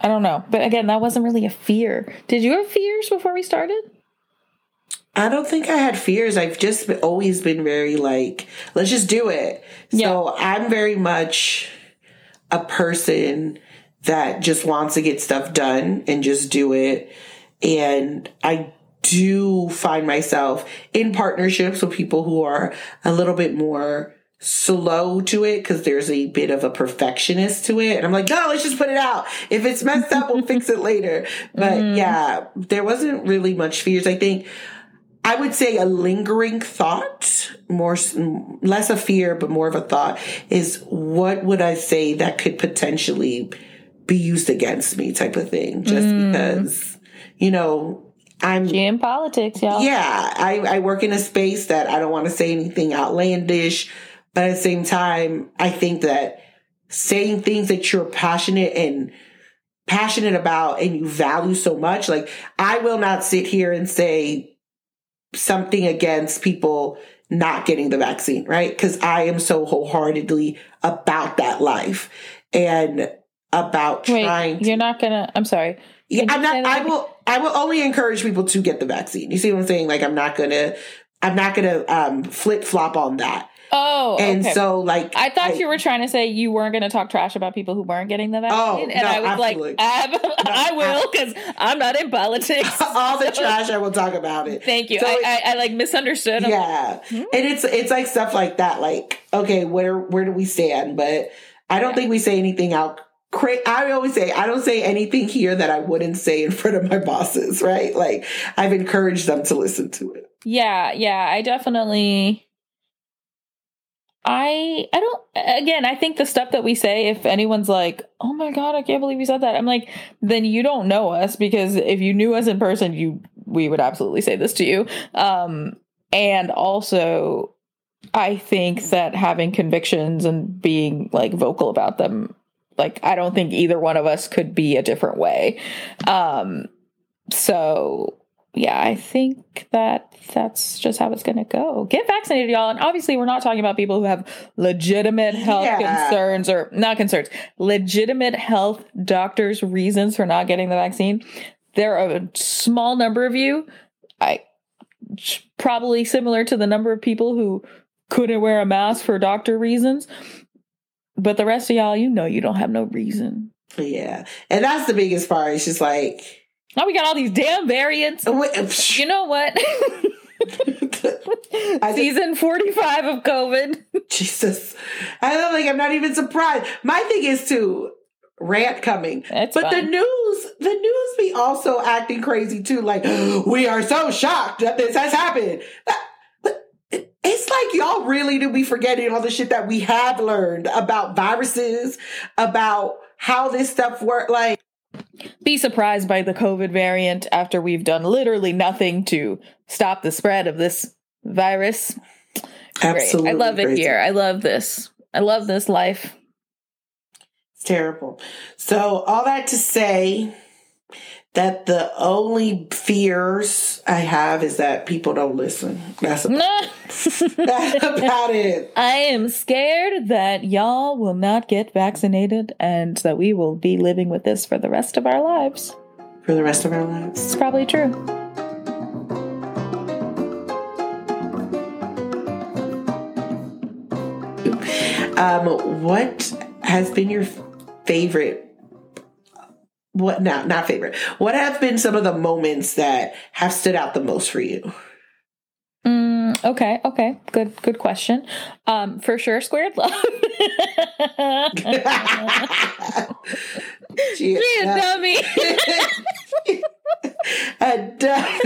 I don't know. But again, that wasn't really a fear. Did you have fears before we started? I don't think I had fears. I've just always been very like, let's just do it. Yeah. So I'm very much a person that just wants to get stuff done and just do it. And I do find myself in partnerships with people who are a little bit more slow to it because there's a bit of a perfectionist to it. And I'm like, no, let's just put it out. If it's messed up, we'll fix it later. But mm-hmm. yeah, there wasn't really much fears. I think I would say a lingering thought, more less a fear, but more of a thought is what would I say that could potentially be used against me type of thing. Just mm. because, you know, I'm in politics, y'all. Yeah, I, I work in a space that I don't want to say anything outlandish. But at the same time, I think that saying things that you're passionate and passionate about and you value so much, like I will not sit here and say something against people not getting the vaccine, right? Because I am so wholeheartedly about that life and about Wait, trying. To, you're not gonna. I'm sorry. Yeah, I'm not. I will. I will only encourage people to get the vaccine. You see what I'm saying? Like I'm not gonna. I'm not gonna um, flip flop on that. Oh, and okay. so like I thought I, you were trying to say you weren't going to talk trash about people who weren't getting the vaccine, oh, and no, I was absolutely. like, Ab- no, I will because I'm not in politics. All so. the trash, I will talk about it. Thank you. So I, I, I like misunderstood. Yeah, like, hmm. and it's it's like stuff like that. Like, okay, where where do we stand? But I don't yeah. think we say anything out. Cra- I always say I don't say anything here that I wouldn't say in front of my bosses. Right? Like I've encouraged them to listen to it. Yeah, yeah, I definitely. I I don't, again, I think the stuff that we say, if anyone's like, oh my God, I can't believe you said that. I'm like, then you don't know us, because if you knew us in person, you, we would absolutely say this to you. Um, and also I think that having convictions and being like vocal about them, like, I don't think either one of us could be a different way. Um, so yeah, I think that that's just how it's going to go. Get vaccinated, y'all. And obviously, we're not talking about people who have legitimate health yeah. concerns or not concerns, legitimate health doctors' reasons for not getting the vaccine. There are a small number of you, I probably similar to the number of people who couldn't wear a mask for doctor reasons. But the rest of y'all, you know, you don't have no reason. Yeah. And that's the biggest part. It's just like, now we got all these damn variants. You know what? I Season just, forty-five of COVID. Jesus. I don't like, I'm not even surprised. My thing is to rant coming. That's but fun. the news, the news be also acting crazy too. Like, we are so shocked that this has happened. It's like y'all really do be forgetting all the shit that we have learned about viruses, about how this stuff works. Like, be surprised by the COVID variant after we've done literally nothing to stop the spread of this virus. Absolutely. Great. I love it here. I love this. I love this life. It's terrible. So all that to say that the only fears I have is that people don't listen. That's about, no. that's about it. I am scared that y'all will not get vaccinated and that we will be living with this for the rest of our lives. For the rest of our lives. It's probably true. Um, what has been your favorite What not not favorite. What have been some of the moments that have stood out the most for you? Mm, okay, okay, good, good question. Um, for sure, squared love. she, she a uh, dummy. a dummy.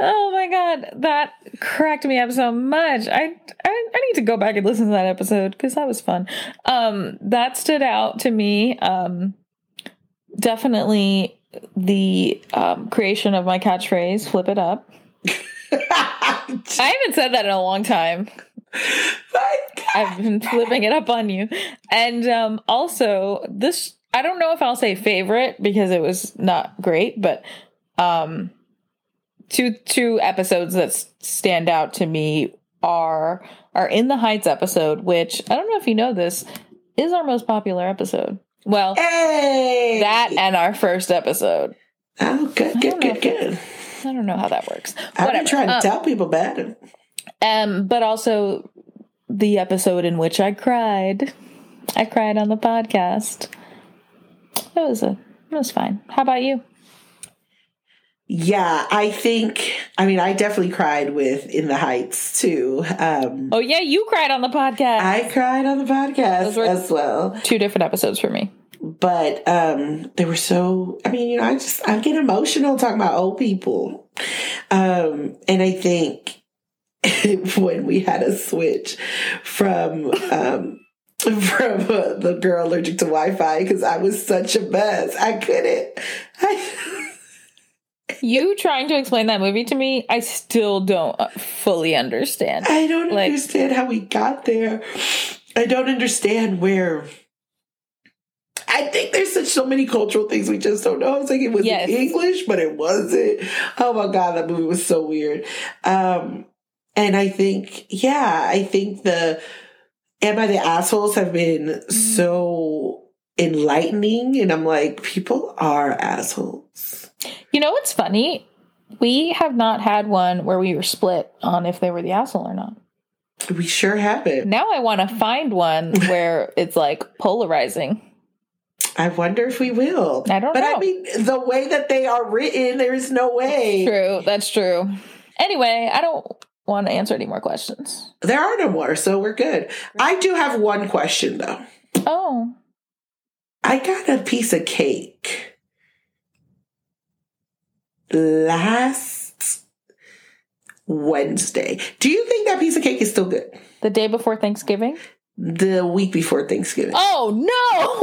Oh my God, that cracked me up so much. I I, I need to go back and listen to that episode because that was fun. Um, that stood out to me. Um. Definitely the um, creation of my catchphrase, flip it up. I haven't said that in a long time. My God. I've been flipping it up on you. And um, also, this, I don't know if I'll say favorite because it was not great, but um, two two episodes that stand out to me are our In the Heights episode, which, I don't know if you know this, is our most popular episode. Well, hey! That and our first episode. Oh, good, good, good, good. I don't know how that works. I've been trying to um, tell people about it. Um, but also the episode in which I cried. I cried on the podcast. It was a, it was fine. How about you? Yeah, I think, I mean, I definitely cried with In the Heights, too. Um, oh, yeah, you cried on the podcast. I cried on the podcast as well. Two different episodes for me. But um, they were so, I mean, you know, I just, I get emotional talking about old people. Um, and I think when we had a switch from, um, from uh, the girl allergic to Wi-Fi, because I was such a mess. I couldn't. I You trying to explain that movie to me, I still don't fully understand. I don't like, understand how we got there. I don't understand where... I think there's such so many cultural things we just don't know. I was like, it was yes. English, but it wasn't. Oh, my God, that movie was so weird. Um, and I think, yeah, I think the Am I the Assholes have been mm. so enlightening. And I'm like, people are assholes. You know what's funny? We have not had one where we were split on if they were the asshole or not. We sure haven't. Now I want to find one where it's like polarizing. I wonder if we will. I don't but know. But I mean, the way that they are written, there is no way. True. That's true. Anyway, I don't want to answer any more questions. There are no more, so we're good. I do have one question, though. Oh. I got a piece of cake last Wednesday. Do you think that piece of cake is still good? The day before Thanksgiving? The week before Thanksgiving. Oh, no.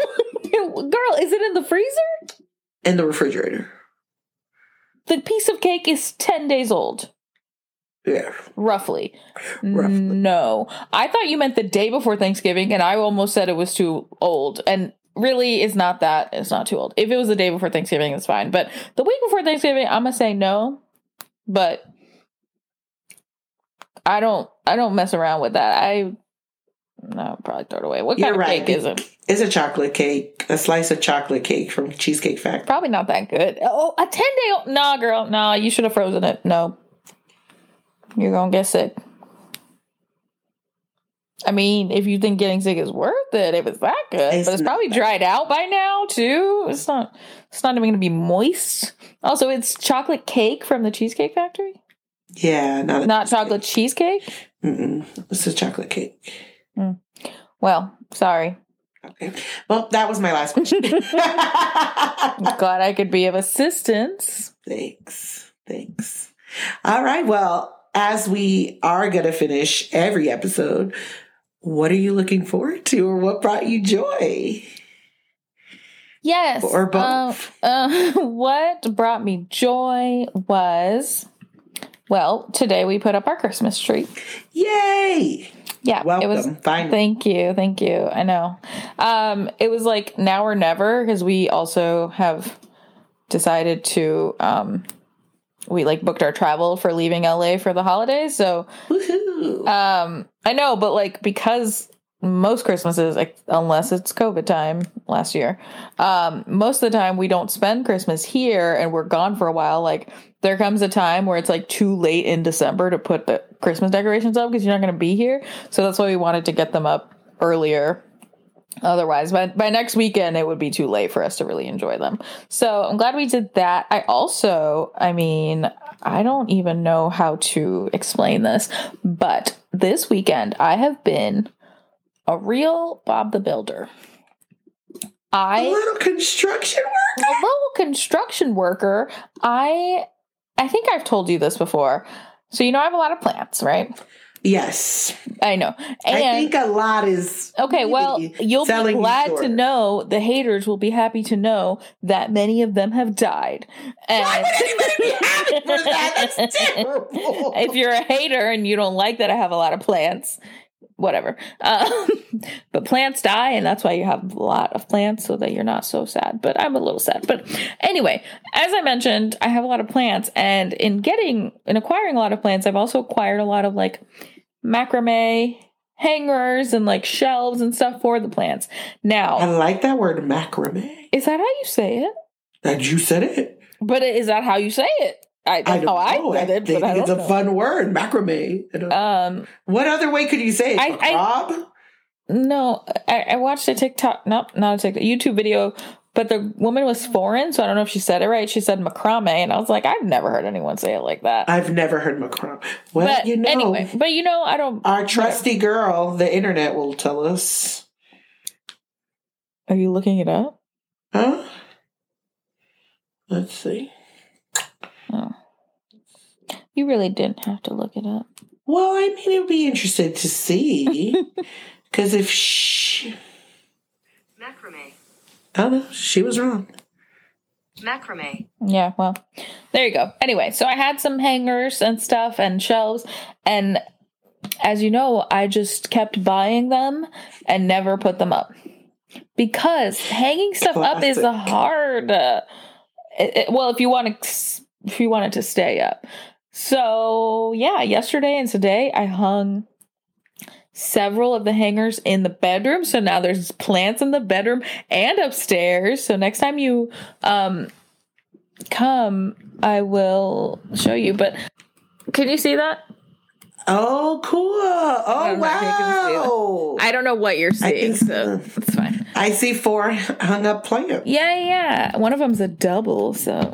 Girl, is it in the freezer? In the refrigerator. The piece of cake is ten days old. Yeah. Roughly. Roughly. No. I thought you meant the day before Thanksgiving, and I almost said it was too old. And really, it's not that. It's not too old. If it was the day before Thanksgiving, it's fine. But the week before Thanksgiving, I'm going to say no. But I don't, I don't mess around with that. I... No, probably throw it away. What kind You're of right. cake is it? It's a chocolate cake. A slice of chocolate cake from Cheesecake Factory. Probably not that good. Oh, a ten-day old. No, girl. No, you should have frozen it. No. You're going to get sick. I mean, if you think getting sick is worth it, it was that good. It's but it's probably dried out by now, too. It's not, it's not even going to be moist. Also, it's chocolate cake from the Cheesecake Factory? Yeah. Not, not cheesecake. Chocolate cheesecake? Mm-mm. It's a chocolate cake. Mm. Well, sorry. Okay. Well, that was my last question. Glad I could be of assistance. Thanks. Thanks. All right. Well, as we are going to finish every episode, what are you looking forward to, or what brought you joy? Yes. Or both. Uh, uh, what brought me joy was, well, today we put up our Christmas tree. Yay! Yeah, welcome. It was, Finally. Thank you, thank you. I know. Um, it was like now or never because we also have decided to. Um, we like booked our travel for leaving L A for the holidays. So, woohoo! Um, I know, but like because most Christmases, like, unless it's COVID time last year, um, most of the time we don't spend Christmas here and we're gone for a while. Like there comes a time where it's like too late in December to put the Christmas decorations up because you're not going to be here. So that's why we wanted to get them up earlier. Otherwise, by, by next weekend, it would be too late for us to really enjoy them. So I'm glad we did that. I also, I mean, I don't even know how to explain this, but this weekend I have been a real Bob the Builder. I, a little construction worker? A little construction worker. I, I think I've told you this before. So, you know, I have a lot of plants, right? Yes. I know. And I think a lot is. Okay, well, you'll be glad to know, the haters will be happy to know that many of them have died. And why would anybody be happy for that? That's terrible. If you're a hater and you don't like that I have a lot of plants, whatever. Um, but plants die, and that's why you have a lot of plants so that you're not so sad. But I'm a little sad. But anyway, as I mentioned, I have a lot of plants, and in getting in acquiring a lot of plants, I've also acquired a lot of like macrame hangers and like shelves and stuff for the plants. Now, I like that word, macrame. Is that how you say it? That you said it. But is that how you say it? I, that's I don't how know. I said it. I think but I it's a know. fun word, macrame. Um, what other way could you say it? I, I, no, I, I watched a TikTok, nope, not a TikTok, YouTube video, but the woman was foreign, so I don't know if she said it right. She said macrame, and I was like, I've never heard anyone say it like that. I've never heard macrame. Well, but you know, anyway, but you know, I don't. Our trusty whatever. girl, the internet will tell us. Are you looking it up? Huh? Let's see. Oh. You really didn't have to look it up. Well, I mean, it would be interesting to see. Because if she... Macrame. Oh, no, she was wrong. Macrame. Yeah, well, there you go. Anyway, so I had some hangers and stuff and shelves. And as you know, I just kept buying them and never put them up. Because hanging stuff Classic. up is a hard... Uh, it, it, well, if you want to... if you wanted to stay up. So yeah, yesterday and today I hung several of the hangers in the bedroom. So now there's plants in the bedroom and upstairs. So next time you um, come, I will show you. But can you see that? Oh, cool. Oh, I wow. I don't know what you're seeing, so it's fine. I see four hung up plants. Yeah, yeah. One of them's a double, so...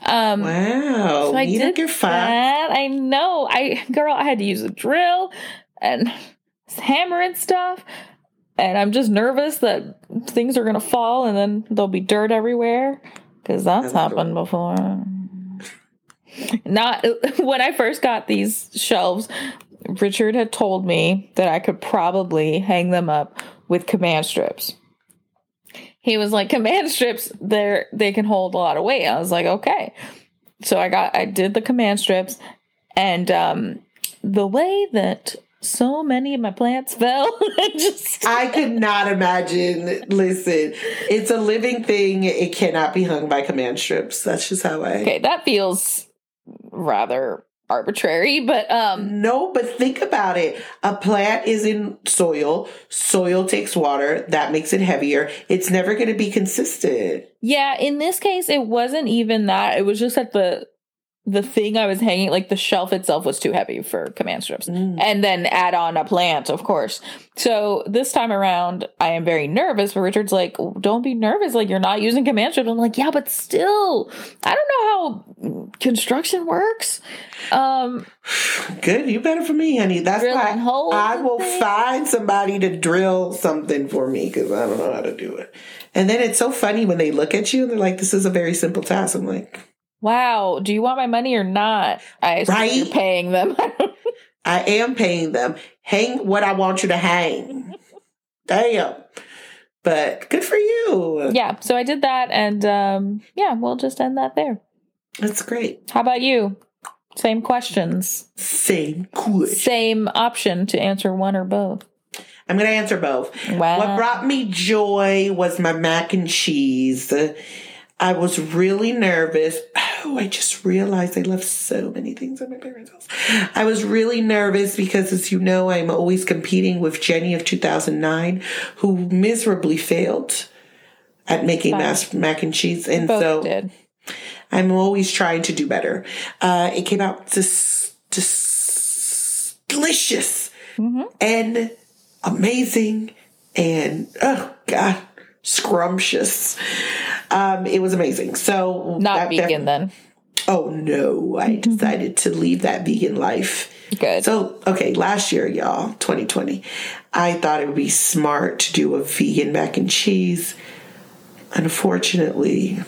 Um, wow! So I did that. I know. I girl, I had to use a drill and hammer and stuff, and I'm just nervous that things are gonna fall and then there'll be dirt everywhere because that's happened before. Not when I first got these shelves. Richard had told me that I could probably hang them up with command strips. He was like, command strips, they're, they can hold a lot of weight. I was like, okay. So I got, I did the command strips. And um, the way that so many of my plants fell, I just... I could not imagine. Listen, it's a living thing. It cannot be hung by command strips. That's just how I... Okay, that feels rather... arbitrary, but um no but think about it. A plant is in soil. Soil takes water, that makes it heavier. It's never going to be consistent. Yeah, in this case it wasn't even that. It was just that the the thing I was hanging, like the shelf itself, was too heavy for command strips. Mm. And then add on a plant, of course. So this time around, I am very nervous, but Richard's like, don't be nervous. Like, you're not using command strips. I'm like, yeah, but still, I don't know how construction works. Um, Good. You better for me, honey. That's why I will things. find somebody to drill something for me because I don't know how to do it. And then it's so funny when they look at you and they're like, this is a very simple task. I'm like... wow, do you want my money or not? I assume right? You're paying them. I am paying them. Hang what I want you to hang. Damn. But good for you. Yeah, so I did that, and um, yeah, we'll just end that there. That's great. How about you? Same questions. Same question. Same option to answer one or both. I'm going to answer both. Wow. What brought me joy was my mac and cheese. I was really nervous. Oh, I just realized I left so many things at my parents' house. I was really nervous because, as you know, I'm always competing with Jenny of two thousand nine, who miserably failed at making mass, mac and cheese. And Both so did. I'm always trying to do better. Uh, it came out just, just delicious mm-hmm. and amazing and, oh, God, scrumptious. Um, it was amazing. So not vegan then. Oh no, I decided to leave that vegan life. Good. So okay, last year, y'all, twenty twenty, I thought it would be smart to do a vegan mac and cheese. Unfortunately,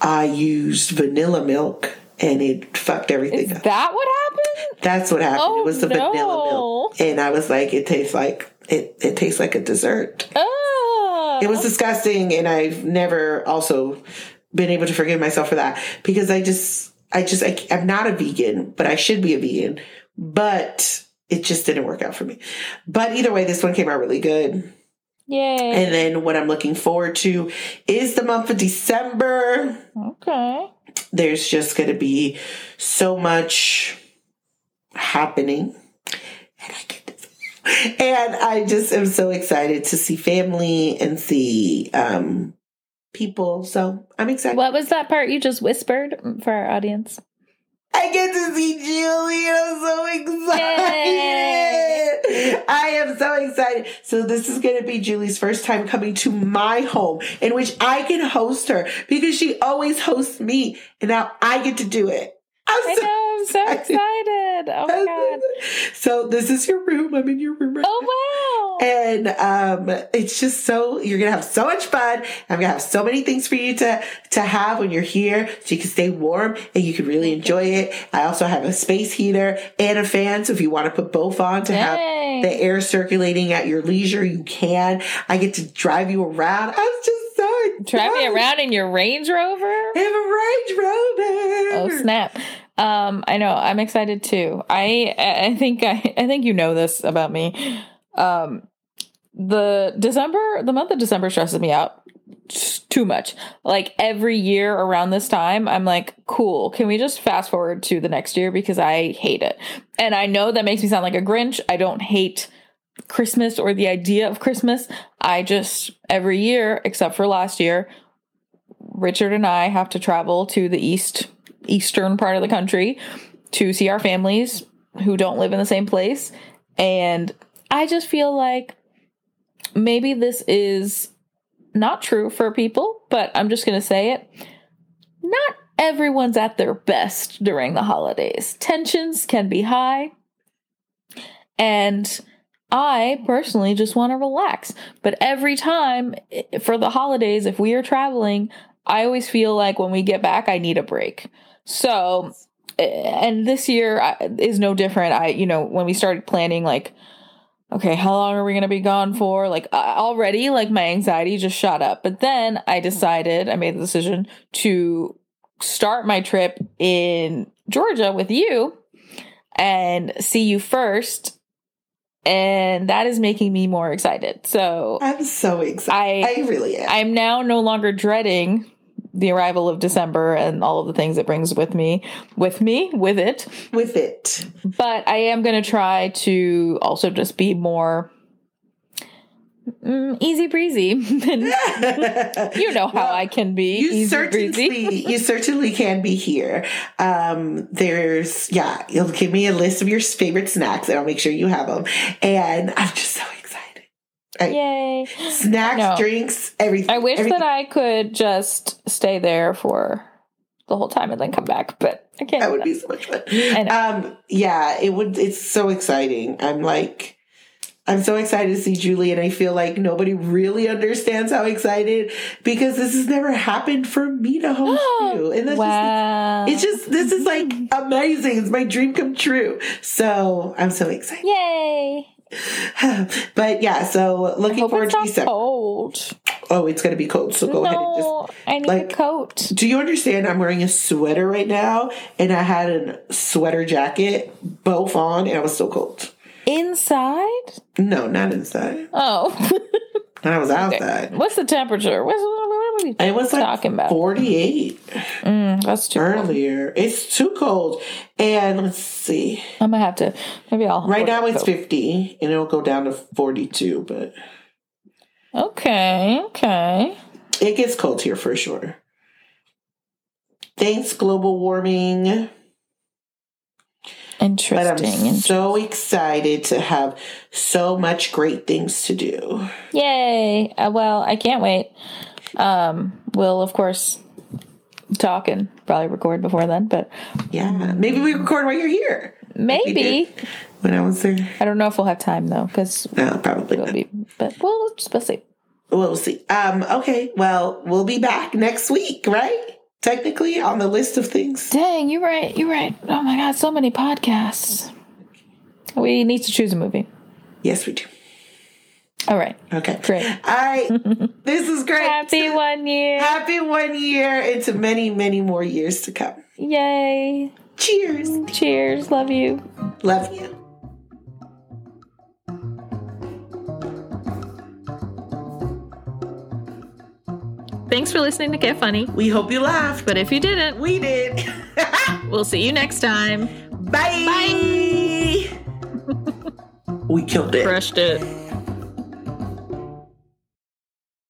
I used vanilla milk and it fucked everything up. Is that what happened? That's what happened. Oh, it was the no. vanilla milk. And I was like, it tastes like it, it tastes like a dessert. Oh. It was disgusting, and I've never also been able to forgive myself for that, because I just I just I, I'm not a vegan, but I should be a vegan. But it just didn't work out for me. But either way, this one came out really good. Yay. And then what I'm looking forward to is the month of December. Okay. There's just going to be so much happening. And I get this. And I just am so excited to see family and see um, people. So I'm excited. What was that part you just whispered for our audience? I get to see Julie, and I'm so excited. Yay. I am so excited. So this is going to be Julie's first time coming to my home, in which I can host her, because she always hosts me, and now I get to do it. I'm I so know, I'm so excited. excited. Oh, my God. So this is your room. I'm in your room right oh, now. Oh, wow. And um, it's just so, you're going to have so much fun. I'm going to have so many things for you to, to have when you're here, so you can stay warm and you can really enjoy it. I also have a space heater and a fan, so if you want to put both on to Dang. have the air circulating at your leisure, you can. I get to drive you around. I was just so excited. Drive me around in your Range Rover? In a Range Rover. Oh, snap. Um, I know. I'm excited too. I I think I, I think you know this about me. Um, the December, the month of December stresses me out too much. Like every year around this time, I'm like, cool, can we just fast forward to the next year, because I hate it. And I know that makes me sound like a Grinch. I don't hate Christmas or the idea of Christmas. I just, every year, except for last year, Richard and I have to travel to the East Eastern part of the country to see our families who don't live in the same place. And I just feel like maybe this is not true for people, but I'm just going to say it. Not everyone's at their best during the holidays. Tensions can be high. And I personally just want to relax. But every time for the holidays, if we are traveling, I always feel like when we get back, I need a break. So, and this year is no different. I, you know, when we started planning, like, okay, how long are we going to be gone for? Like already, like my anxiety just shot up. But then I decided, I made the decision to start my trip in Georgia with you and see you first. And that is making me more excited. So I'm so excited. I, I really am. I'm now no longer dreading the arrival of December and all of the things it brings with me, with me, with it, with it. But I am going to try to also just be more mm, easy breezy. You know how well, I can be. You easy certainly, breezy. You certainly can be here. Um, there's, yeah, you'll give me a list of your favorite snacks, and I'll make sure you have them. And I'm just so excited. Right. Yay. Snacks, no. drinks, everything. I wish everything. that I could just stay there for the whole time and then come back, but I can't. That would that. be so much fun. I know. Um, yeah, it would. It's so exciting. I'm like, I'm so excited to see Julie, and I feel like nobody really understands how excited, because this has never happened for me to host you. And that's wow. just, it's just, this is like amazing. It's my dream come true. So I'm so excited. Yay. But yeah, so looking I hope forward it's to December. Cold. Oh, it's going to be cold. So go no, ahead and just. I need like, a coat. Do you understand? I'm wearing a sweater right now, and I had a sweater jacket, both on, and I was so cold. Inside? No, not inside. Oh. I was outside. Okay. What's the temperature? What's, what are we it was talking like about? forty-eight. Mm, that's too Earlier. cold. Earlier. It's too cold. And let's see. I'm going to have to, maybe I'll. Right now it, it's so. fifty, and it'll go down to forty-two, but. Okay, okay. It gets cold here for sure. Thanks, global warming. Interesting. But I'm Interesting. so excited to have so much great things to do. Yay. Uh, well, I can't wait. Um, we'll, of course, talk and probably record before then. But yeah, maybe we record while you're here. Maybe. When I was there. I don't know if we'll have time, though. Cause no, probably we'll not. Be, but we'll, we'll see. We'll see. Um, okay. Well, we'll be back next week, right? technically on the list of things. Dang, you're right. You're right. Oh, my God. So many podcasts. We need to choose a movie. Yes, we do. All right. Okay. Great. I. This is great. Happy one year. Happy one year. It's many, many more years to come. Yay. Cheers. Cheers. Love you. Love you. Thanks for listening to K-Funny. We hope you laughed. But if you didn't, we did. We'll see you next time. Bye. Bye. We killed it. Crushed it.